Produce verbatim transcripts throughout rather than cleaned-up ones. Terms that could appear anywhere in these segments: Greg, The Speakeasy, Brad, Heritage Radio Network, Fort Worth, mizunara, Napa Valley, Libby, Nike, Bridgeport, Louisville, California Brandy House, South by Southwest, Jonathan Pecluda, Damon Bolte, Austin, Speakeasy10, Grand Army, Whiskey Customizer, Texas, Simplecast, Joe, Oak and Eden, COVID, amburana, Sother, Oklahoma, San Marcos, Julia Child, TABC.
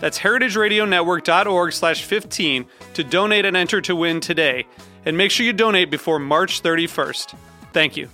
That's heritage radio network dot org slash fifteen to donate and enter to win today. And make sure you donate before March thirty-first. Thank you.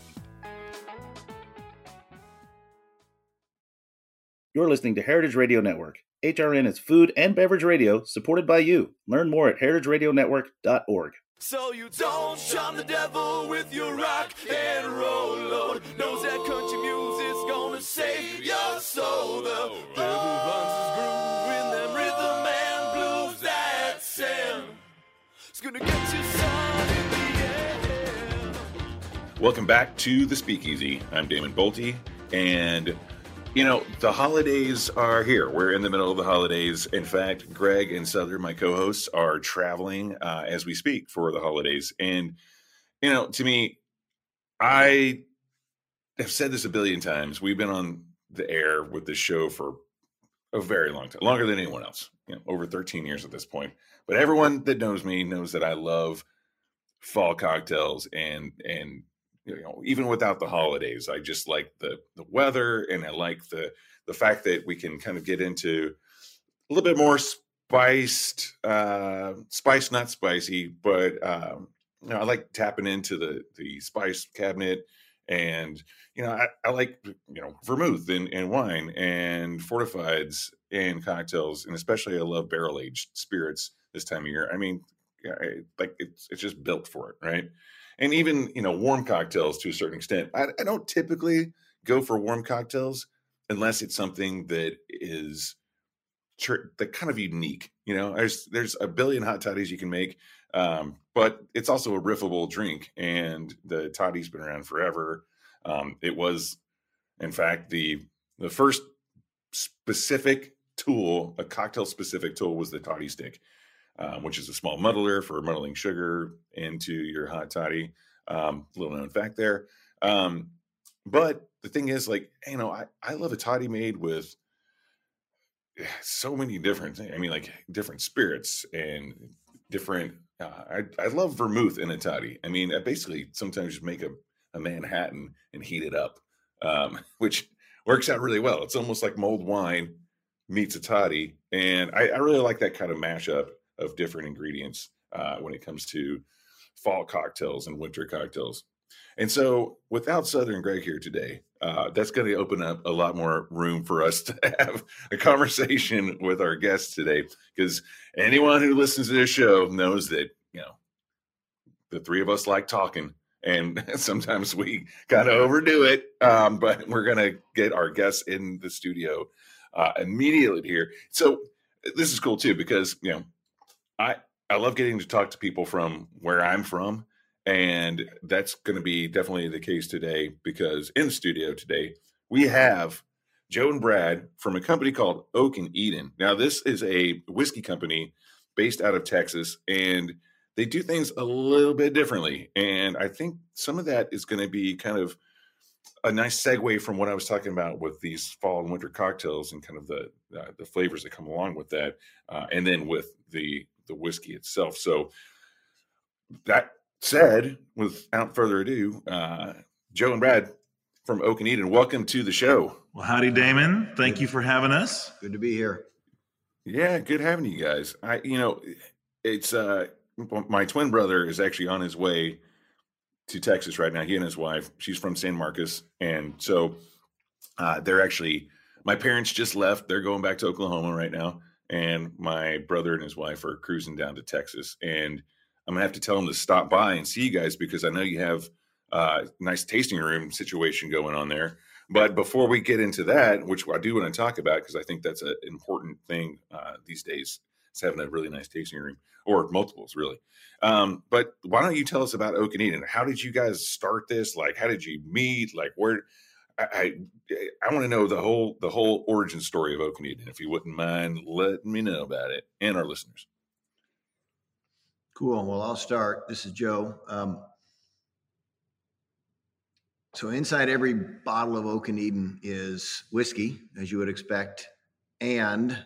You're listening to Heritage Radio Network. H R N is food and beverage radio supported by you. Learn more at heritage radio network dot org. So you don't shun the devil with your rock and roll load. Knows that country music's gonna save your soul. The devil runs his groove in them rhythm and blues. That's him. It's gonna get you some in the air. Welcome back to The Speakeasy. I'm Damon Bolte, and you know, the holidays are here. We're in the middle of the holidays. In fact, Greg and Sother, my co-hosts, are traveling uh, as we speak for the holidays. And, you know, to me, I have said this a billion times. We've been on the air with this show for a very long time, longer than anyone else, you know, over thirteen years at this point. But everyone that knows me knows that I love fall cocktails and and. You know, even without the holidays, I just like the the weather, and I like the the fact that we can kind of get into a little bit more spiced, uh, spiced, not spicy, but um, you know, I like tapping into the the spice cabinet, and you know, I, I like you know vermouth and, and wine and fortifieds and cocktails, and especially I love barrel aged spirits this time of year. I mean, I, like it's it's just built for it, right? And even, you know, warm cocktails to a certain extent. I, I don't typically go for warm cocktails unless it's something that is tr- that kind of unique. You know, there's there's a billion hot toddies you can make, um, but it's also a riffable drink. And the toddy's been around forever. Um, it was, in fact, the the first specific tool, a cocktail specific tool, was the toddy stick. Um, which is a small muddler for muddling sugar into your hot toddy. Um, little known fact there. Um, but the thing is, like, you know, I, I love a toddy made with so many different things. I mean, like different spirits and different, uh, I, I love vermouth in a toddy. I mean, I basically sometimes just make a, a Manhattan and heat it up, um, which works out really well. It's almost like mulled wine meets a toddy. And I, I really like that kind of mashup of different ingredients uh, when it comes to fall cocktails and winter cocktails. And so without Sother and Greg here today, uh, that's going to open up a lot more room for us to have a conversation with our guests today, because anyone who listens to this show knows that, you know, the three of us like talking, and sometimes we kind of overdo it, um, but we're going to get our guests in the studio uh, immediately here. So this is cool too, because, you know, I, I love getting to talk to people from where I'm from, and that's going to be definitely the case today, because in the studio today, we have Joe and Brad from a company called Oak and Eden. Now, this is a whiskey company based out of Texas, and they do things a little bit differently, and I think some of that is going to be kind of a nice segue from what I was talking about with these fall and winter cocktails and kind of the uh, the flavors that come along with that, uh, and then with the the whiskey itself. So that said, without further ado, uh, Joe and Brad from Oak and Eden, welcome to the show. Well, howdy, Damon. Thank you for having us. Good to be here. Yeah, good having you guys. I, you know, it's uh, my twin brother is actually on his way to Texas right now. He and his wife, she's from San Marcos. And so uh, they're actually, my parents just left. They're going back to Oklahoma right now. And my brother and his wife are cruising down to Texas. And I'm gonna have to tell them to stop by and see you guys, because I know you have a uh, nice tasting room situation going on there. But before we get into that, which I do want to talk about, because I think that's an important thing uh, these days, is having a really nice tasting room, or multiples, really. Um, but why don't you tell us about Oak and Eden? How did you guys start this? Like, how did you meet? Like, where? I I, I want to know the whole the whole origin story of Oak and Eden. If you wouldn't mind letting me know about it, and our listeners. Cool. Well, I'll start. This is Joe. Um, So inside every bottle of Oak and Eden is whiskey, as you would expect, and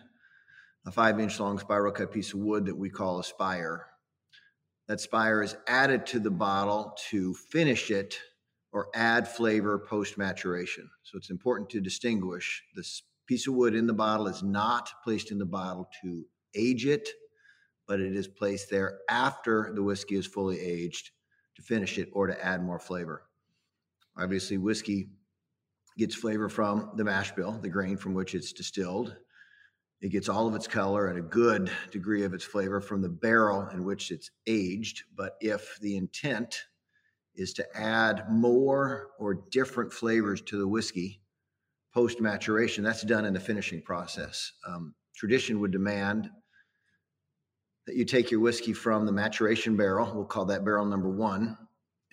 a five-inch long spiral cut piece of wood that we call a spire. That spire is added to the bottle to finish it or add flavor post-maturation. So it's important to distinguish. This piece of wood in the bottle is not placed in the bottle to age it, but it is placed there after the whiskey is fully aged to finish it or to add more flavor. Obviously, whiskey gets flavor from the mash bill, the grain from which it's distilled. It gets all of its color and a good degree of its flavor from the barrel in which it's aged. But if the intent is to add more or different flavors to the whiskey post-maturation, that's done in the finishing process. Um, tradition would demand that you take your whiskey from the maturation barrel, we'll call that barrel number one,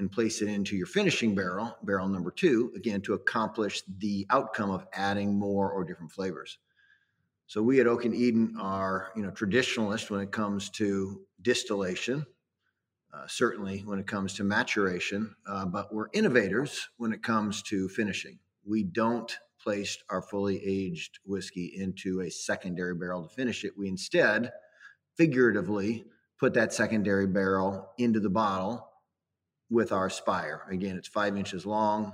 and place it into your finishing barrel, barrel number two, again, to accomplish the outcome of adding more or different flavors. So we at Oak and Eden are, you know, traditionalist when it comes to distillation, uh, certainly when it comes to maturation, uh, but we're innovators when it comes to finishing. We don't place our fully aged whiskey into a secondary barrel to finish it. We instead figuratively put that secondary barrel into the bottle with our spire. Again, it's five inches long,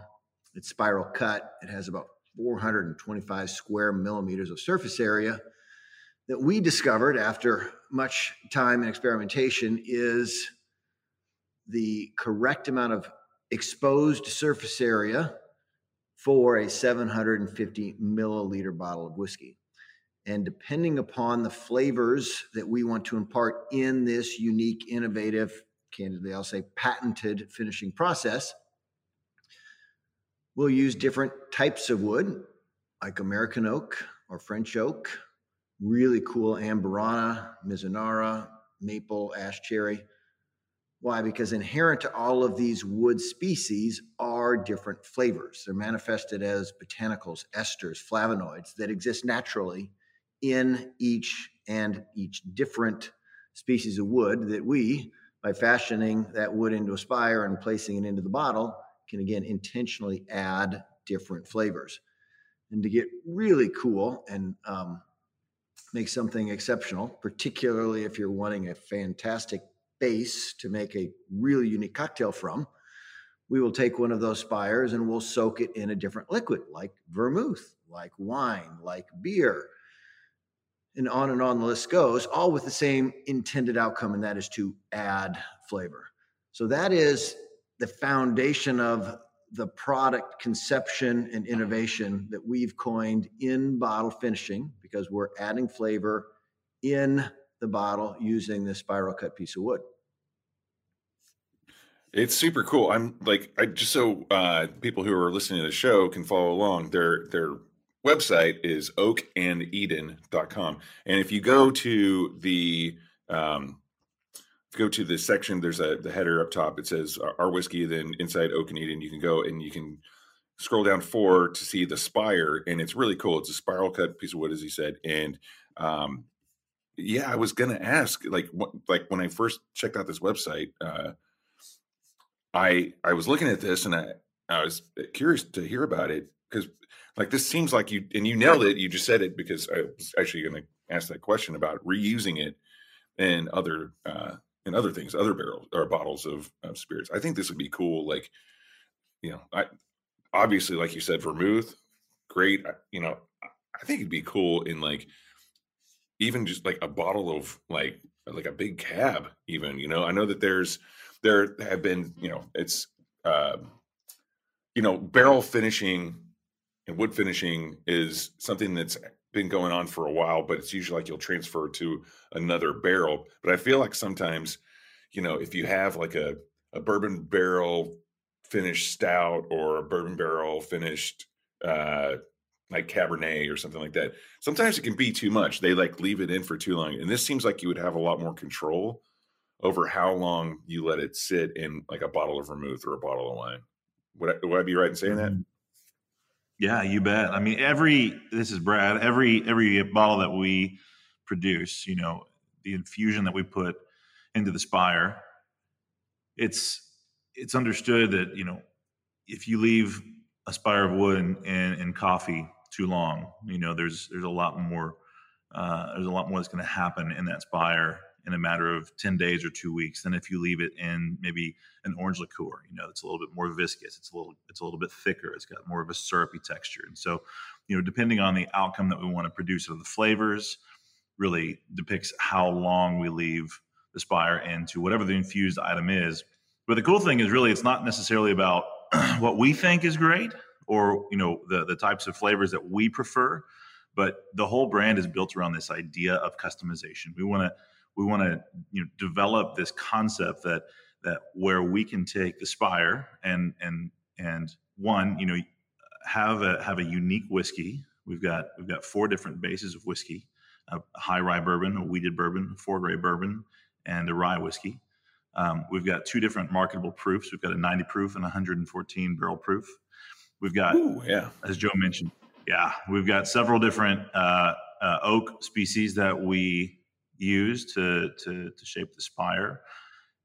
it's spiral cut, it has about four hundred twenty-five square millimeters of surface area that we discovered after much time and experimentation is the correct amount of exposed surface area for a seven hundred fifty milliliter bottle of whiskey. And depending upon the flavors that we want to impart in this unique, innovative, candidly, I'll say patented finishing process, we'll use different types of wood, like American oak or French oak, really cool amburana, mizunara, maple, ash, cherry. Why? Because inherent to all of these wood species are different flavors. They're manifested as botanicals, esters, flavonoids that exist naturally in each and each different species of wood that we, by fashioning that wood into a spire and placing it into the bottle, can again intentionally add different flavors. And to get really cool and um, make something exceptional, particularly if you're wanting a fantastic base to make a really unique cocktail from, we will take one of those spires and we'll soak it in a different liquid, like vermouth, like wine, like beer, and on and on the list goes, all with the same intended outcome, and that is to add flavor. So that is the foundation of the product conception and innovation that we've coined in bottle finishing, because we're adding flavor in the bottle using this spiral cut piece of wood. It's super cool. I'm like, I just so uh, people who are listening to the show can follow along. They're, they're, website is oak and eden dot com, and if you go to the um if you go to the section, there's a the header up top, it says our whiskey, then inside Oak and Eden you can go and you can scroll down four to see the spire, and it's really cool. It's a spiral cut piece of wood, as you said. And um yeah, I was gonna ask, like what like when I first checked out this website, uh I I was looking at this and I I was curious to hear about it, because like this seems like you, and you nailed it. You just said it, because I was actually going to ask that question about reusing it in other uh, in other things, other barrels or bottles of, of spirits. I think this would be cool. Like, you know, I obviously, like you said, vermouth, great. I, you know, I think it'd be cool in like even just like a bottle of like like a big cab. Even, you know, I know that there's there have been, you know, it's uh, you know, barrel finishing. And wood finishing is something that's been going on for a while, but it's usually like you'll transfer to another barrel. But I feel like sometimes you know, if you have like a, a bourbon barrel finished stout or a bourbon barrel finished uh, like Cabernet or something like that, sometimes it can be too much. They like leave it in for too long. And this seems like you would have a lot more control over how long you let it sit in like a bottle of vermouth or a bottle of wine. Would I, would I be right in saying that? Yeah, you bet. I mean, every, this is Brad, every, every bottle that we produce, you know, the infusion that we put into the spire, it's, it's understood that, you know, if you leave a spire of wood and, and, and coffee too long, you know, there's, there's a lot more, uh, there's a lot more that's going to happen in that spire in a matter of ten days or two weeks than if you leave it in maybe an orange liqueur. You know, it's a little bit more viscous. It's a little, it's a little bit thicker. It's got more of a syrupy texture. And so, you know, depending on the outcome that we want to produce of the flavors really depicts how long we leave the spire into whatever the infused item is. But the cool thing is really, it's not necessarily about what we think is great or, you know, the, the types of flavors that we prefer, but the whole brand is built around this idea of customization. We want to, We want to, you know, develop this concept that that where we can take the spire and and and one, you know, have a have a unique whiskey. We've got we've got four different bases of whiskey: a high rye bourbon, a wheated bourbon, a four grain bourbon, and a rye whiskey. Um, we've got two different marketable proofs. We've got a ninety proof and a one hundred fourteen barrel proof. We've got, Ooh, yeah. as Joe mentioned, yeah, we've got several different uh, uh, oak species that we used to, to to shape the spire.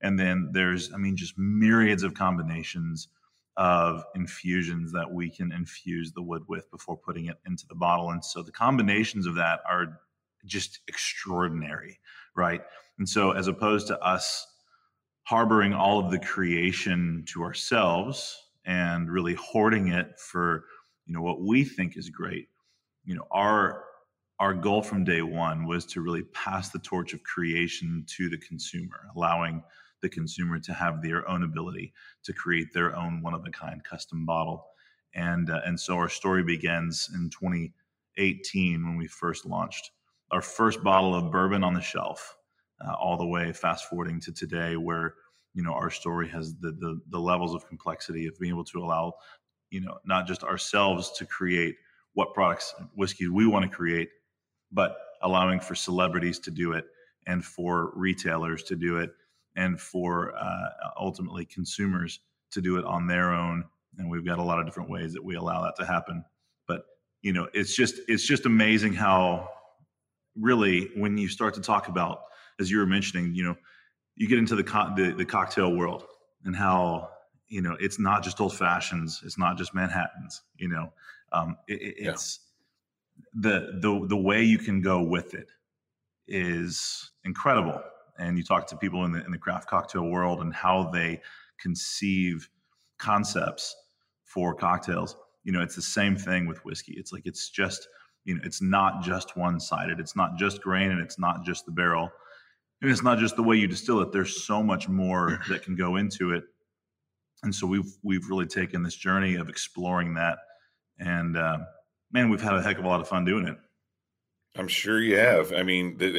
And then there's, I mean, just myriads of combinations of infusions that we can infuse the wood with before putting it into the bottle. And so the combinations of that are just extraordinary, right? And so as opposed to us harboring all of the creation to ourselves and really hoarding it for, you know, what we think is great, you know, our Our goal from day one was to really pass the torch of creation to the consumer, allowing the consumer to have their own ability to create their own one-of-a-kind custom bottle. And uh, and so our story begins in twenty eighteen when we first launched our first bottle of bourbon on the shelf, uh, all the way fast forwarding to today, where, you know, our story has the, the the levels of complexity of being able to allow, you know, not just ourselves to create what products and whiskeys we want to create, but allowing for celebrities to do it and for retailers to do it and for uh, ultimately consumers to do it on their own. And we've got a lot of different ways that we allow that to happen. But, you know, it's just it's just amazing how really when you start to talk about, as you were mentioning, you know, you get into the co- the, the cocktail world and how, you know, it's not just old fashions. It's not just Manhattans, you know, um, it, it, it's. Yeah. The, the the way you can go with it is incredible. And you talk to people in the in the craft cocktail world and how they conceive concepts for cocktails. You know, it's the same thing with whiskey. It's like it's just, you know, it's not just one-sided. It's not just grain and it's not just the barrel. And it's not just the way you distill it. There's so much more that can go into it. And so we've we've really taken this journey of exploring that, and uh, man, we've had a heck of a lot of fun doing it. I'm sure you have. I mean, the,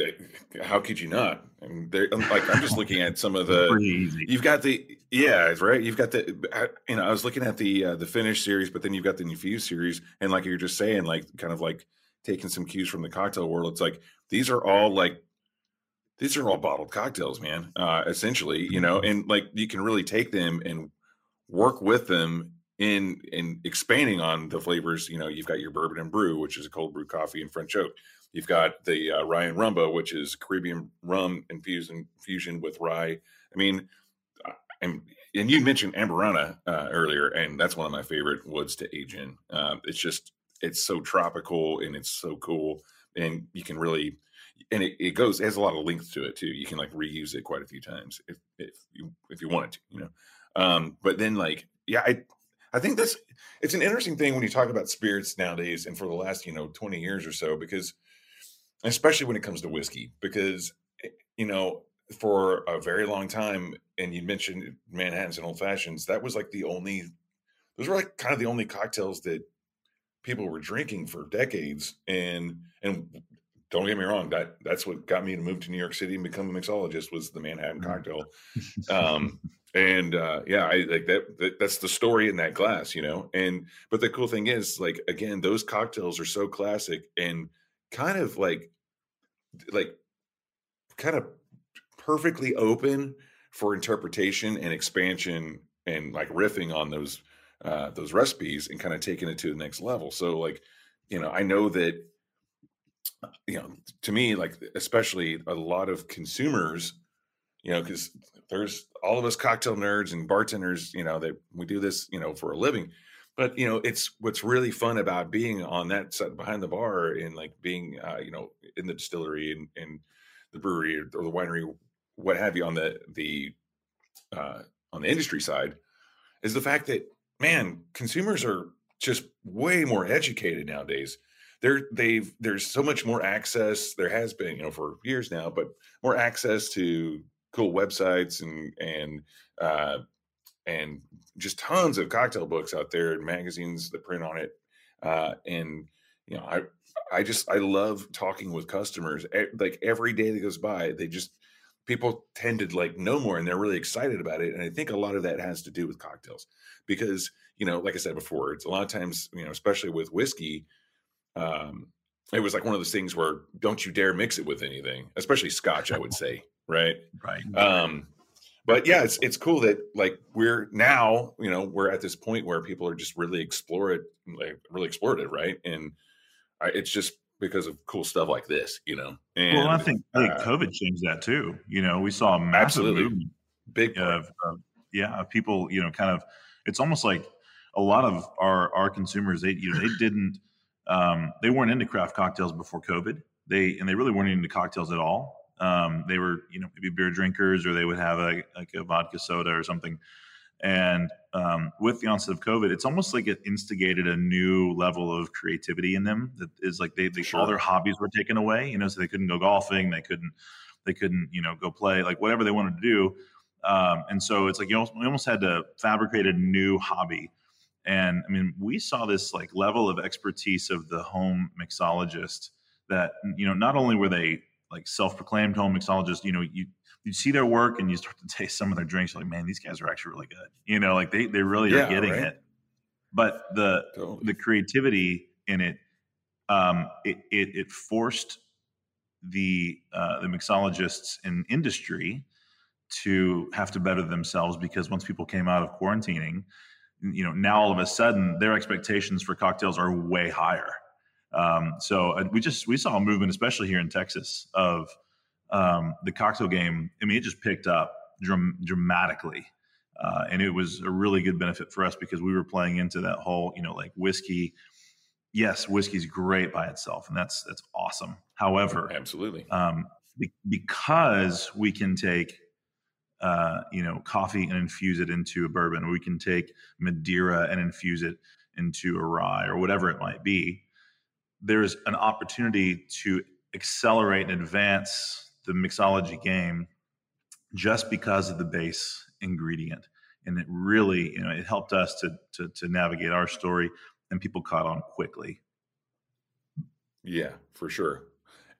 the, how could you not? I mean, I'm like, I'm just looking at some of the. Pretty easy. You've got the yeah, right. You've got the. I, you know, I was looking at the uh, the finished series, but then you've got the infused series, and like you're just saying, like kind of like taking some cues from the cocktail world. It's like these are all like these are all bottled cocktails, man. Uh, essentially, you know, and like you can really take them and work with them. In in expanding on the flavors, you know, you've got your bourbon and brew, which is a cold brew coffee and French oak. You've got the uh, rye and rumba, which is Caribbean rum infused infusion with rye. I mean, and and you mentioned amburana uh, earlier, and that's one of my favorite woods to age in. Uh, it's just it's so tropical and it's so cool, and you can really and it, it goes it has a lot of length to it too. You can like reuse it quite a few times if if you if you wanted to, you know. Um, but then like yeah, I. I think that's it's an interesting thing when you talk about spirits nowadays and for the last, you know, twenty years or so, because especially when it comes to whiskey, because, you know, for a very long time, and you mentioned Manhattans and old fashions, that was like the only those were like kind of the only cocktails that people were drinking for decades. And and don't get me wrong, that that's what got me to move to New York City and become a mixologist, was the Manhattan cocktail. Um, and uh, yeah, I like that, that. That's the story in that glass, you know? And, but the cool thing is, like, again, those cocktails are so classic and kind of like, like kind of perfectly open for interpretation and expansion and like riffing on those, uh, those recipes and kind of taking it to the next level. So like, you know, I know that, you know, to me, like, especially a lot of consumers, you know, because there's all of us cocktail nerds and bartenders, you know, that we do this, you know, for a living. But, you know, it's what's really fun about being on that side behind the bar and like being, uh, you know, in the distillery and, and the brewery or the winery, what have you, on the, the, uh, on the industry side, is the fact that, man, consumers are just way more educated nowadays. There, they've, there's so much more access. There has been, you know, for years now, but more access to cool websites and, and, uh, and just tons of cocktail books out there and magazines that print on it. Uh, and, you know, I, I just, I love talking with customers. Like every day that goes by, they just, people tend to like know more and they're really excited about it. And I think a lot of that has to do with cocktails because, you know, like I said before, it's a lot of times, you know, especially with whiskey, um, it was like one of those things where don't you dare mix it with anything, especially Scotch, I would say. Right. Right. Um, But yeah, it's it's cool that like we're now, you know, we're at this point where people are just really explore it, like really explorative, right? And I, it's just because of cool stuff like this, you know. And, well, I think, I think uh, COVID changed that too. You know, we saw a massive movement, big of, of yeah, of people, you know, kind of. It's almost like a lot of our our consumers, they you know they didn't, um, they weren't into craft cocktails before COVID. They and they really weren't into cocktails at all. Um, they were, you know, maybe beer drinkers, or they would have a, like a vodka soda or something. And, um, with the onset of COVID, it's almost like it instigated a new level of creativity in them. That is like, they, they, sure. all their hobbies were taken away, you know, so they couldn't go golfing. They couldn't, they couldn't, you know, go play like whatever they wanted to do. Um, and so it's like, you almost, we almost had to fabricate a new hobby. And I mean, we saw this like level of expertise of the home mixologist that, you know, not only were they like self-proclaimed home mixologists, you know, you, you see their work and you start to taste some of their drinks. You're like, man, these guys are actually really good. You know, like they, they really yeah, are getting right? it, but the, totally. the creativity in it, um, it, it, it forced the, uh, the mixologists in industry to have to better themselves, because once people came out of quarantining, you know, now all of a sudden their expectations for cocktails are way higher. Um, so we just, we saw a movement, especially here in Texas, of, um, the cocktail game. I mean, it just picked up dram- dramatically. Uh, and it was a really good benefit for us because we were playing into that whole, you know, like whiskey. Yes. Whiskey's great by itself. And that's, that's awesome. However, absolutely. Um, be- because we can take, uh, you know, coffee and infuse it into a bourbon, or we can take Madeira and infuse it into a rye or whatever it might be. There's an opportunity to accelerate and advance the mixology game just because of the base ingredient. And it really, you know, it helped us to, to, to navigate our story, and people caught on quickly. Yeah, for sure.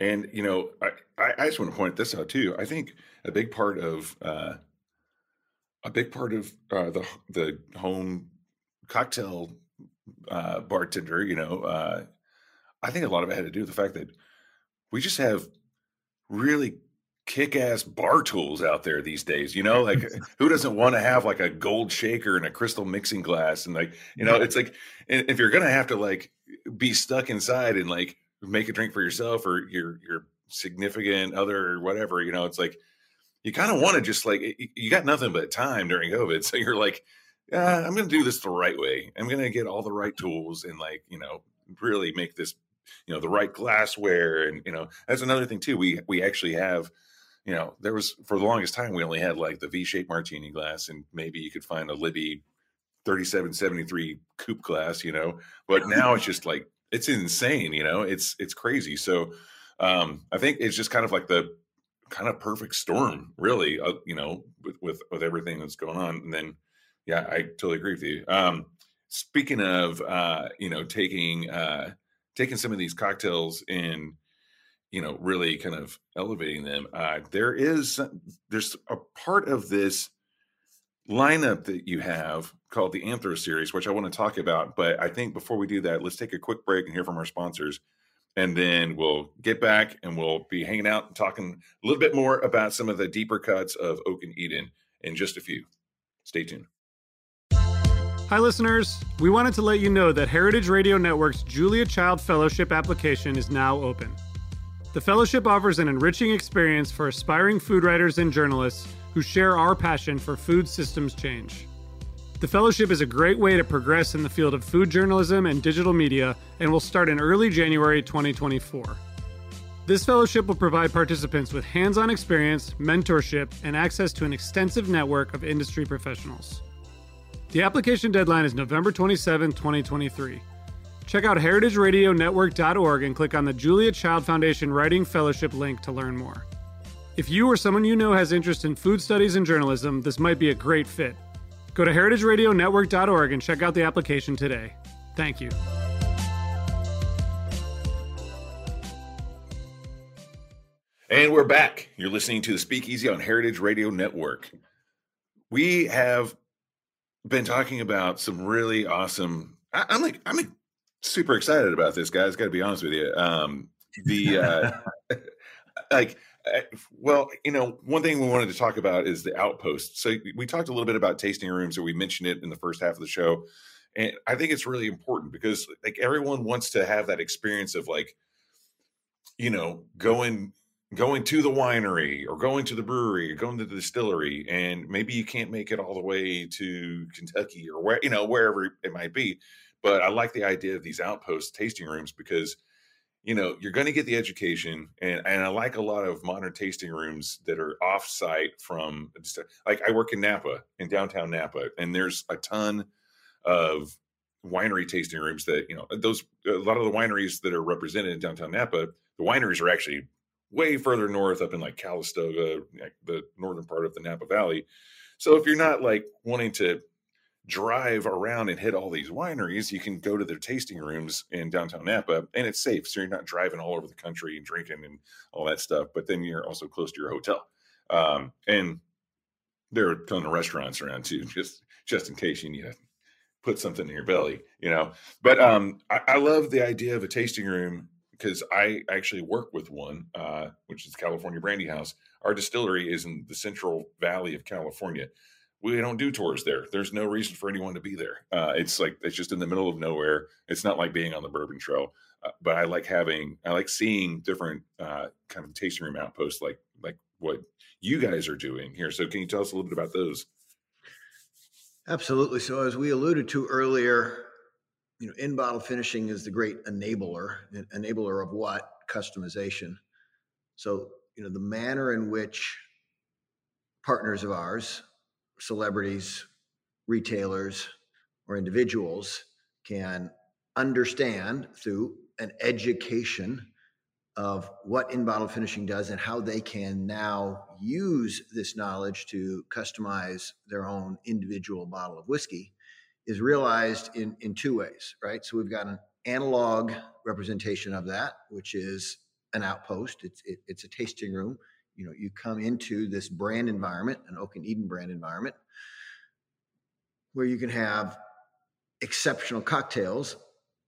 And, you know, I, I just want to point this out too. I think a big part of, uh, a big part of, uh, the, the home cocktail, uh, bartender, you know, uh, I think a lot of it had to do with the fact that we just have really kick-ass bar tools out there these days, you know, like who doesn't want to have like a gold shaker and a crystal mixing glass? And like, you know, it's like, if you're going to have to like be stuck inside and like make a drink for yourself or your, your significant other or whatever, you know, it's like, you kind of want to just like, you got nothing but time during COVID. So you're like, yeah, I'm going to do this the right way. I'm going to get all the right tools and like, you know, really make this, you know, the right glassware. And, you know, that's another thing too. We, we actually have, you know, there was, for the longest time, we only had like the V-shaped martini glass, and maybe you could find a Libby thirty-seven seventy-three coupe glass, you know, but now it's just like, it's insane, you know, it's, it's crazy. So, um, I think it's just kind of like the kind of perfect storm, really, uh, you know, with, with, with everything that's going on. And then, yeah, I totally agree with you. Um, speaking of, uh, you know, taking, uh, taking some of these cocktails and, you know, really kind of elevating them. Uh, there is, there's a part of this lineup that you have called the Anthro series, which I want to talk about. But I think before we do that, let's take a quick break and hear from our sponsors. And then we'll get back and we'll be hanging out and talking a little bit more about some of the deeper cuts of Oak and Eden in just a few. Stay tuned. Hi, listeners. We wanted to let you know that Heritage Radio Network's Julia Child Fellowship application is now open. The fellowship offers an enriching experience for aspiring food writers and journalists who share our passion for food systems change. The fellowship is a great way to progress in the field of food journalism and digital media, and will start in early January twenty twenty-four. This fellowship will provide participants with hands-on experience, mentorship, and access to an extensive network of industry professionals. The application deadline is November twenty-seventh, twenty twenty-three. Check out heritage radio network dot org and click on the Julia Child Foundation Writing Fellowship link to learn more. If you or someone you know has interest in food studies and journalism, this might be a great fit. Go to heritage radio network dot org and check out the application today. Thank you. And we're back. You're listening to The Speakeasy on Heritage Radio Network. We have been talking about some really awesome... I, I'm like, I'm like super excited about this, guys. Got to be honest with you. Um, the, uh, like... Well, you know, one thing we wanted to talk about is the outpost. So we talked a little bit about tasting rooms, or we mentioned it in the first half of the show. And I think it's really important because like everyone wants to have that experience of like, you know, going going to the winery or going to the brewery or going to the distillery. And maybe you can't make it all the way to Kentucky or where, you know, wherever it might be. But I like the idea of these outpost tasting rooms because you know, you're going to get the education. And, and I like a lot of modern tasting rooms that are off-site from, like I work in Napa, in downtown Napa, and there's a ton of winery tasting rooms that, you know, those, a lot of the wineries that are represented in downtown Napa, the wineries are actually way further north up in like Calistoga, like the northern part of the Napa Valley. So if you're not like wanting to drive around and hit all these wineries, you can go to their tasting rooms in downtown Napa, and it's safe. So you're not driving all over the country and drinking and all that stuff, but then you're also close to your hotel. Um, and there are a ton of restaurants around too, just, just in case you need to put something in your belly, you know, but um, I, I love the idea of a tasting room because I actually work with one, uh, which is California Brandy House. Our distillery is in the Central Valley of California. We don't do tours there. There's no reason for anyone to be there. Uh, it's like, it's just in the middle of nowhere. It's not like being on the Bourbon Trail, uh, but I like having, I like seeing different uh, kind of tasting room outposts, like, like what you guys are doing here. So can you tell us a little bit about those? Absolutely. So as we alluded to earlier, you know, in bottle finishing is the great enabler, an enabler of what? Customization. So, you know, the manner in which partners of ours, celebrities, retailers, or individuals can understand through an education of what in-bottle finishing does and how they can now use this knowledge to customize their own individual bottle of whiskey is realized in, in two ways, right? So we've got an analog representation of that, which is an outpost. It's, it, it's a tasting room. You know, you come into this brand environment, an Oak and Eden brand environment, where you can have exceptional cocktails,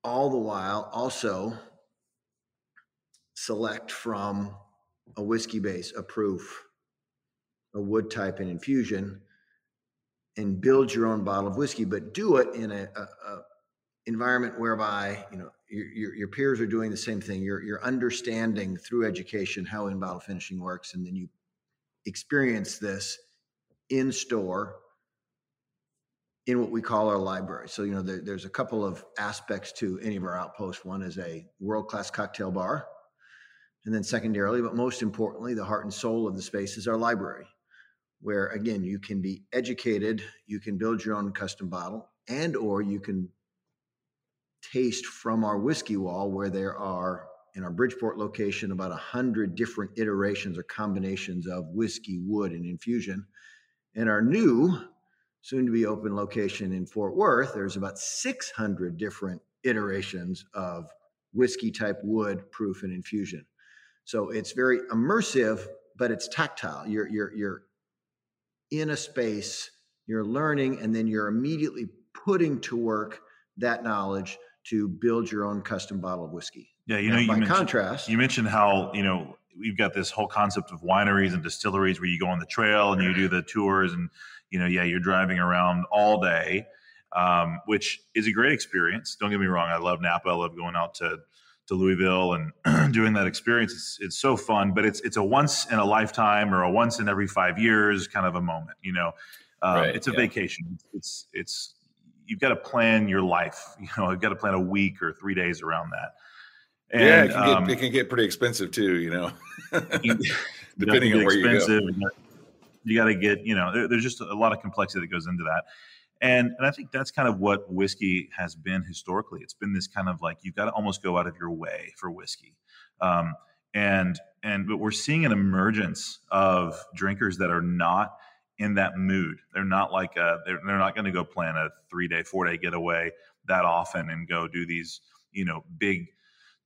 all the while also select from a whiskey base, a proof, a wood type, and infusion, and build your own bottle of whiskey, but do it in a, a, a environment whereby, you know, Your, your peers are doing the same thing. You're, you're understanding through education how in-bottle finishing works, and then you experience this in store in what we call our library. So, you know, there, there's a couple of aspects to any of our outposts. One is a world-class cocktail bar. And then secondarily, but most importantly, the heart and soul of the space is our library, where, again, you can be educated, you can build your own custom bottle, and or you can taste from our whiskey wall, where there are in our Bridgeport location about a hundred different iterations or combinations of whiskey, wood, and infusion. And our new soon to be open location in Fort Worth, there's about six hundred different iterations of whiskey type, wood, proof, and infusion. So it's very immersive, but it's tactile. You're, you're, you're in a space, you're learning, and then you're immediately putting to work that knowledge to build your own custom bottle of whiskey. Yeah, you know, you by contrast, you mentioned how, you know, we've got this whole concept of wineries and distilleries where you go on the trail and you do the tours and, you know, yeah, you're driving around all day, um, which is a great experience. Don't get me wrong. I love Napa. I love going out to, to Louisville and doing that experience. It's, it's so fun, but it's, it's a once in a lifetime or a once in every five years kind of a moment, you know, um, right, it's a yeah. vacation. It's, it's, you've got to plan your life. You know, you've got to plan a week or three days around that. And, yeah, it can, um, get, it can get pretty expensive too, you know, depending on where expensive. you go. You got to get, you know, there, there's just a lot of complexity that goes into that. And and I think that's kind of what whiskey has been historically. It's been this kind of like, you've got to almost go out of your way for whiskey. Um, and, and, but we're seeing an emergence of drinkers that are not in that mood. They're not like a, they're, they're not going to go plan a three day, four day getaway that often and go do these, you know, big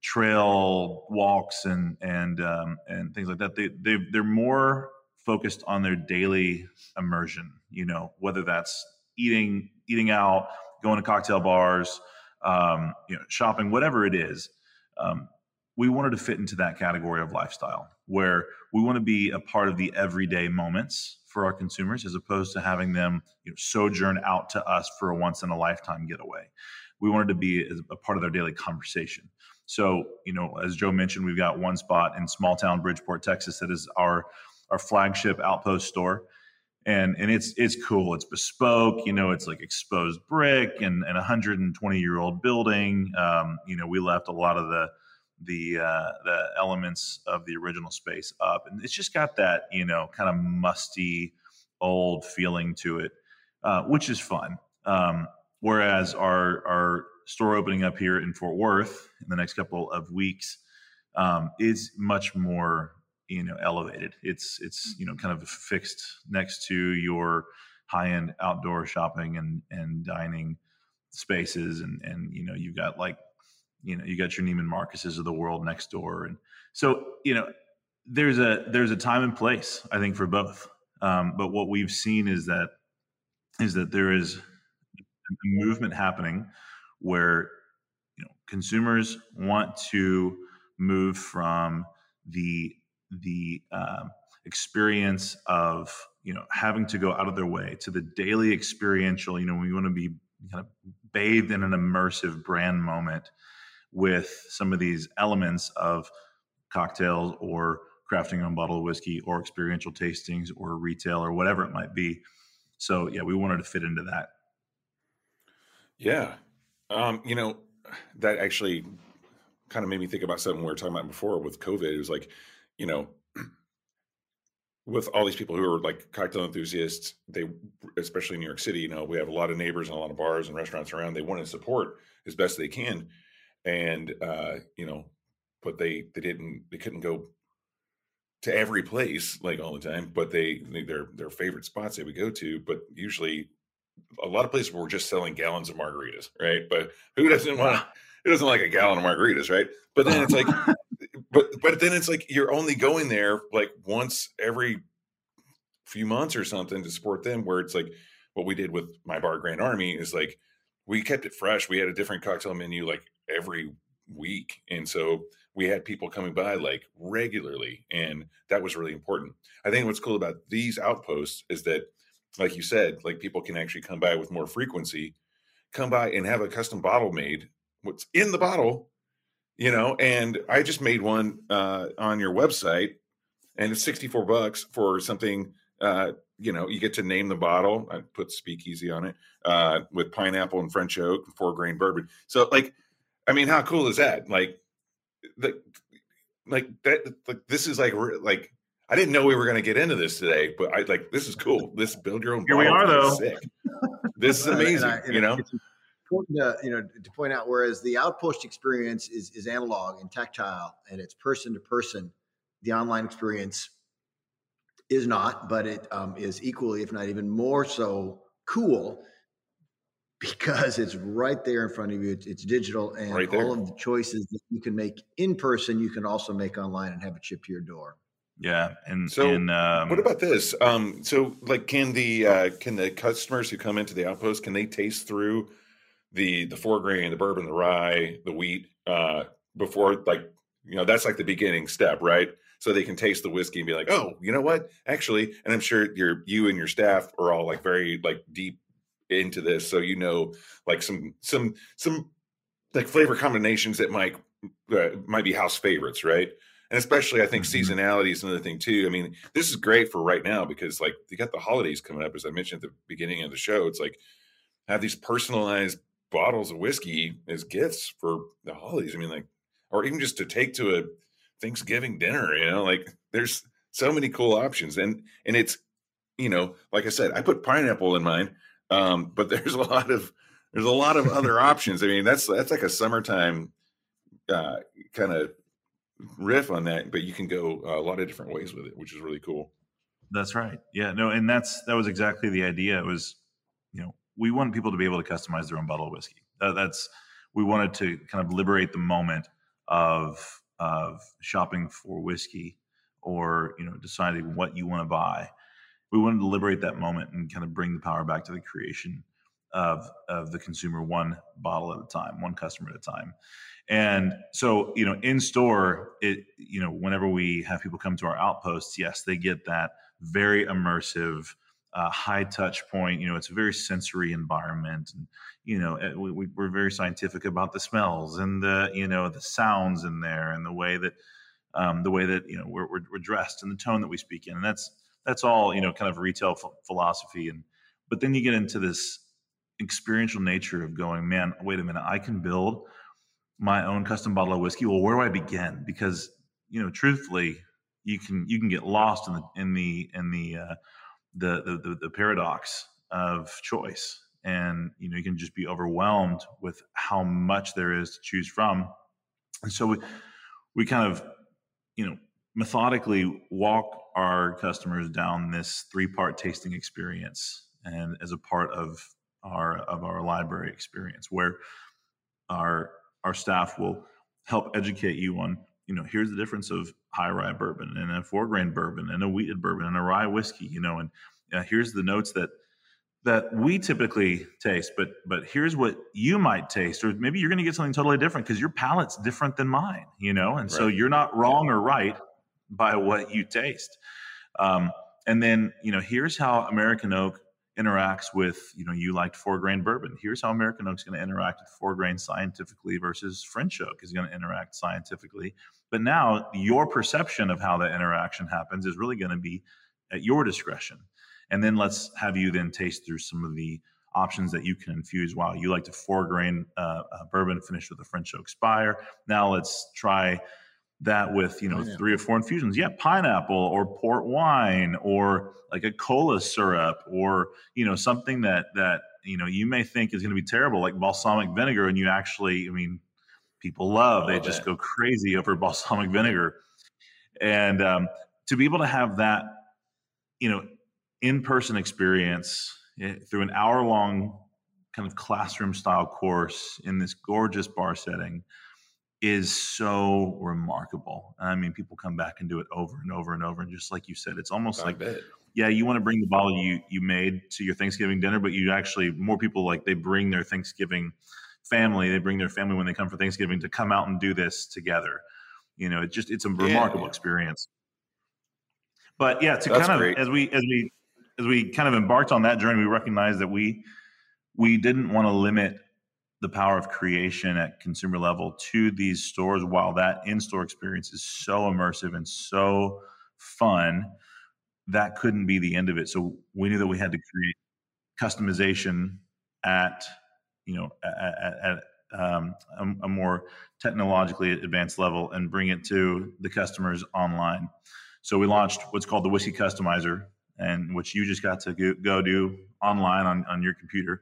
trail walks and and um, and things like that. They they they're more focused on their daily immersion. You know, whether that's eating eating out, going to cocktail bars, um, you know, shopping, whatever it is. Um, we wanted to fit into that category of lifestyle where we want to be a part of the everyday moments for our consumers, as opposed to having them, you know, sojourn out to us for a once in a lifetime getaway. We wanted to be a part of their daily conversation. So, you know, as Joe mentioned, we've got one spot in small town Bridgeport, Texas, that is our our flagship outpost store. And and it's it's cool. It's bespoke, you know, it's like exposed brick and a one hundred twenty year old building. Um, you know, we left a lot of the the uh, the elements of the original space up. And it's just got that, you know, kind of musty old feeling to it, uh, which is fun. Um, whereas our our store opening up here in Fort Worth in the next couple of weeks um, is much more, you know, elevated. It's, it's, you know, kind of fixed next to your high end outdoor shopping and, and dining spaces. And, and, you know, you've got like, you know, you got your Neiman Marcus's of the world next door. And so, you know, there's a, there's a time and place, I think, for both. Um, but what we've seen is that, is that there is a movement happening where, you know, consumers want to move from the the um, experience of, you know, having to go out of their way to the daily experiential. You know, we want to be kind of bathed in an immersive brand moment with some of these elements of cocktails or crafting on bottle of whiskey or experiential tastings or retail or whatever it might be. So yeah, we wanted to fit into that. Yeah. Um, you know, that actually kind of made me think about something we were talking about before with COVID. It was like, you know, with all these people who are like cocktail enthusiasts, they, especially in New York City, you know, we have a lot of neighbors and a lot of bars and restaurants around. They want to support as best they can. And, uh, you know, but they, they didn't, they couldn't go to every place like all the time, but they, their, their favorite spots they would go to, but usually a lot of places were just selling gallons of margaritas, right? But who doesn't want, who doesn't like a gallon of margaritas, right? But then it's like, but but then it's like you're only going there like once every few months or something to support them. Where it's like what we did with my bar, Grand Army, is like we kept it fresh. We had a different cocktail menu like every week, and so we had people coming by like regularly, and that was really important. I think what's cool about these outposts is that, like you said, like people can actually come by with more frequency, come by and have a custom bottle made, what's in the bottle, you know, and I just made one uh, on your website, and it's sixty-four bucks for something, uh, you know, you get to name the bottle. I put Speakeasy on it uh, with pineapple and French oak and four grain bourbon. So like, I mean, how cool is that? Like, the, like that, like this is like, like, I didn't know we were going to get into this today, but I like, this is cool. This build your own. Here we are though. Sick. This is amazing. And I, and you know, it's important to, you know, to point out, whereas the outpost experience is, is analog and tactile and it's person to person, the online experience is not, but it um, is equally, if not even more so cool because it's right there in front of you. It's, it's digital, and right all of the choices that you can make in person, you can also make online and have it shipped to your door. Yeah. And so and, um, what about this? Um, so like, can the, uh, can the customers who come into the outpost, can they taste through the, the four grain, the bourbon, the rye, the wheat, uh, before, like, you know, that's like the beginning step, right? So they can taste the whiskey and be like, oh, you know what, actually, and I'm sure your, you and your staff are all like very like deep into this. So, you know, like some, some, some like flavor combinations that might, uh, might be house favorites, right? And especially, I think seasonality is another thing too. I mean, this is great for right now because, like, you got the holidays coming up. As I mentioned at the beginning of the show, it's like have these personalized bottles of whiskey as gifts for the holidays. I mean, like, or even just to take to a Thanksgiving dinner. You know, like, there's so many cool options, and and it's, you know, like I said, I put pineapple in mine, um, but there's a lot of there's a lot of other options. I mean, that's that's like a summertime uh, kind of riff on that, but you can go a lot of different ways with it, which is really cool. That's right. Yeah, no, and that's, that was exactly the idea. It was, you know, we want people to be able to customize their own bottle of whiskey. Uh, that's, we wanted to kind of liberate the moment of, of shopping for whiskey or, you know, deciding what you want to buy. We wanted to liberate that moment and kind of bring the power back to the creation of, of the consumer, one bottle at a time, one customer at a time. And so, you know, in store, it, you know, whenever we have people come to our outposts, yes, they get that very immersive, uh, high touch point. You know, it's a very sensory environment. And, you know, we, we're very scientific about the smells and the, you know, the sounds in there and the way that, um, the way that, you know, we're, we're, we're dressed and the tone that we speak in. And that's, that's all, you know, kind of retail ph- philosophy. And, but then you get into this experiential nature of going, man, wait a minute, I can build my own custom bottle of whiskey. Well, where do I begin? Because, you know, truthfully, you can you can get lost in the in the in the uh, the, the the paradox of choice, and you know you can just be overwhelmed with how much there is to choose from. And so we we kind of you know methodically walk our customers down this three part tasting experience, and as a part of our of our library experience, where our Our staff will help educate you on, you know, here's the difference of high rye bourbon and a four grain bourbon and a wheated bourbon and a rye whiskey, you know, and uh, here's the notes that that we typically taste, but but here's what you might taste, or maybe you're going to get something totally different because your palate's different than mine, you know, and right. So you're not wrong or right by what you taste. Um, and then, you know, here's how American Oak interacts with, you know, you liked four grain bourbon. Here's how American Oak's going to interact with four grain scientifically versus French Oak is going to interact scientifically. But now your perception of how that interaction happens is really going to be at your discretion. And then let's have you then taste through some of the options that you can infuse. Wow, you liked a four grain uh, uh, bourbon finished with a French Oak Spire. Now let's try that with, you know, pineapple. Three or four infusions. Yeah, pineapple or port wine or like a cola syrup or, you know, something that, that you know, you may think is going to be terrible, like balsamic vinegar. And you actually, I mean, people love, they just go crazy over balsamic vinegar. And um, to be able to have that, you know, in-person experience through an hour-long kind of classroom-style course in this gorgeous bar setting is so remarkable. I mean, people come back and do it over and over and over. And just like you said, it's almost I like, bet. yeah, you want to bring the bottle you, you made to your Thanksgiving dinner, but you actually, more people like they bring their Thanksgiving family, they bring their family when they come for Thanksgiving to come out and do this together. You know, it just, it's a remarkable yeah, yeah. experience. But yeah, to That's kind of, great. as we, as we, as we kind of embarked on that journey, we recognized that we, we didn't want to limit the power of creation at consumer level to these stores. While that in-store experience is so immersive and so fun, that couldn't be the end of it. So we knew that we had to create customization at, you know, at, at um, a, a more technologically advanced level and bring it to the customers online. So we launched what's called the Whiskey Customizer, and which you just got to go, go do online on, on your computer.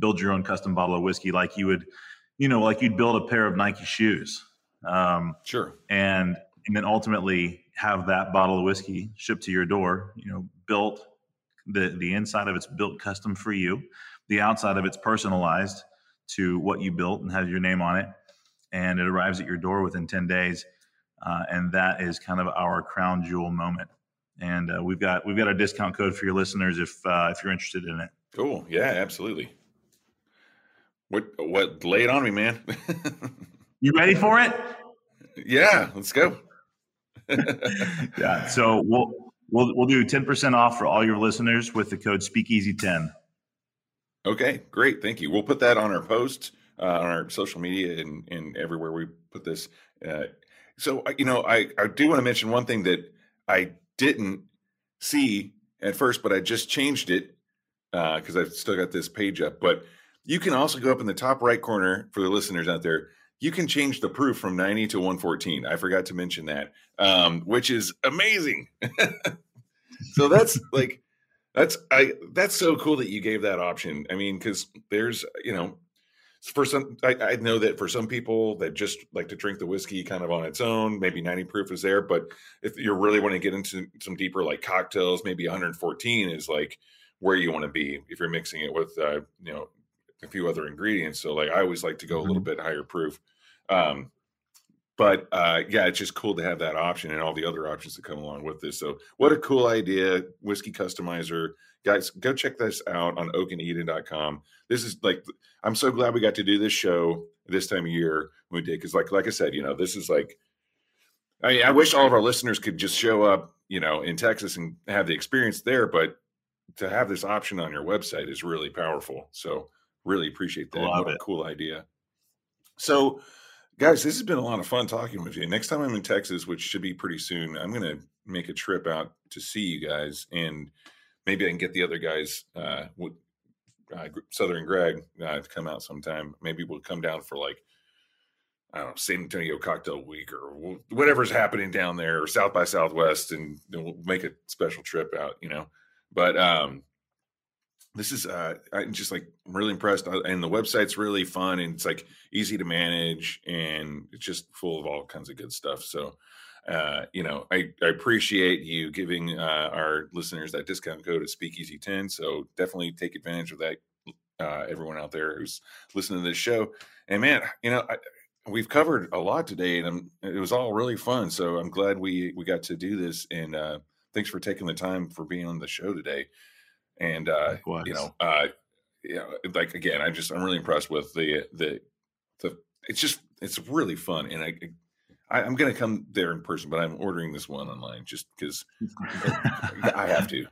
Build your own custom bottle of whiskey, like you would, you know, like you'd build a pair of Nike shoes. Um, sure. And and then ultimately have that bottle of whiskey shipped to your door, you know, built The the inside of it's built custom for you. The outside of it's personalized to what you built and has your name on it. And it arrives at your door within ten days. Uh, and that is kind of our crown jewel moment. And uh, we've got we've got a discount code for your listeners if uh, if you're interested in it. Cool. Yeah, absolutely. What what lay it on me, man. You ready for it? Yeah, let's go. Yeah. So we'll we'll we'll do ten percent off for all your listeners with the code Speakeasy ten. Okay, great. Thank you. We'll put that on our post, uh, on our social media, and, and everywhere we put this. Uh, so, you know, I, I do want to mention one thing that I didn't see at first, but I just changed it because uh, I've still got this page up. But you can also go up in the top right corner for the listeners out there. You can change the proof from ninety to one fourteen. I forgot to mention that, um, which is amazing. So that's like, that's, I, that's so cool that you gave that option. I mean, cause there's, you know, for some, I, I know that for some people that just like to drink the whiskey kind of on its own, maybe ninety proof is there, but if you really want to get into some deeper, like cocktails, maybe one fourteen is like where you want to be if you're mixing it with, uh, you know, a few other ingredients. So like, I always like to go a little bit higher proof. Um, but uh, yeah, it's just cool to have that option and all the other options that come along with this. So what a cool idea, Whiskey Customizer. Guys, go check this out on oak and eden dot com. This is like, I'm so glad we got to do this show this time of year when we did. Cause like, like I said, you know, this is like, I, I wish all of our listeners could just show up, you know, in Texas and have the experience there, but to have this option on your website is really powerful. So really appreciate that. What a cool idea. So guys, this has been a lot of fun talking with you. Next time I'm in Texas, which should be pretty soon, I'm going to make a trip out to see you guys, and maybe I can get the other guys, uh, uh Sother and Greg, uh, to come out sometime. Maybe we'll come down for like, I don't know, San Antonio Cocktail Week or whatever's happening down there, or South by Southwest, and we'll make a special trip out, you know, but, um, This is, uh, I'm just like really impressed, and the website's really fun, and it's like easy to manage, and it's just full of all kinds of good stuff. So, uh, you know, I, I appreciate you giving uh, our listeners that discount code at Speakeasy ten. So definitely take advantage of that, uh, everyone out there who's listening to this show. And man, you know, I, we've covered a lot today, and I'm, it was all really fun. So I'm glad we, we got to do this, and uh, thanks for taking the time for being on the show today. And, uh, Likewise. you know, uh, you know, like, again, I'm just, I'm really impressed with the, the, the, it's just, it's really fun. And I, I I'm going to come there in person, but I'm ordering this one online just because I have to.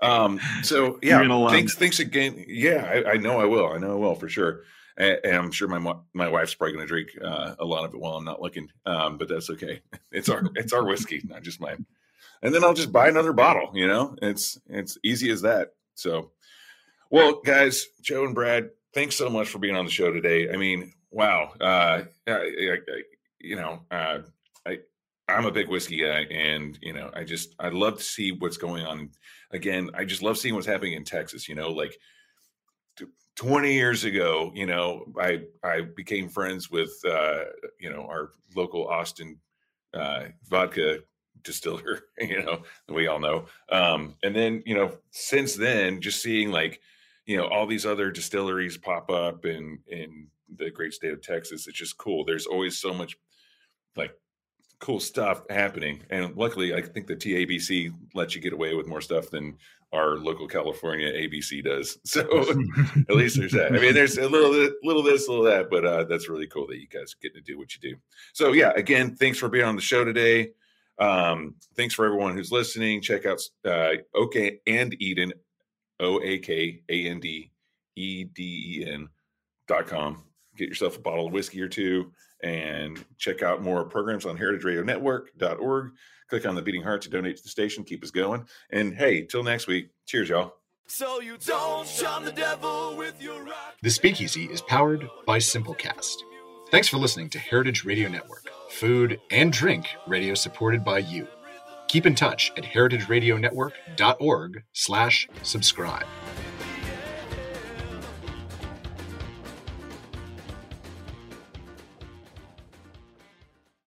Um, so yeah, thanks, thanks again. Yeah, I, I know I will. I know I will for sure. And, and I'm sure my, my wife's probably going to drink uh, a lot of it while I'm not looking. Um, but that's okay. It's our, it's our whiskey, not just mine. And then I'll just buy another bottle, you know, it's, it's easy as that. So, well, guys, Joe and Brad, thanks so much for being on the show today. I mean, wow. Uh, I, I, you know, uh, I, I'm a big whiskey guy, and, you know, I just, I love to see what's going on. Again, I just love seeing what's happening in Texas, you know, like twenty years ago, you know, I, I became friends with, uh, you know, our local Austin, uh, vodka distiller, you know, we all know. Um, and then, you know, since then, just seeing like, you know, all these other distilleries pop up in, in the great state of Texas, it's just cool. There's always so much like cool stuff happening. And luckily, I think the T A B C lets you get away with more stuff than our local California A B C does. So at least there's that. I mean, there's a little, little this, little that, but uh, that's really cool that you guys get to do what you do. So yeah, again, thanks for being on the show today. Um, thanks for everyone who's listening. Check out uh, Oak and Eden, O A K A N D E D E N dot com. Get yourself a bottle of whiskey or two, and check out more programs on heritage radio network dot org. Click on the beating heart to donate to the station. Keep us going. And hey, till next week, cheers, y'all. So you don't shun the devil with your rock. The Speakeasy is powered by Simplecast. Thanks for listening to Heritage Radio Network, food and drink radio supported by you. Keep in touch at heritage radio network dot org slash subscribe.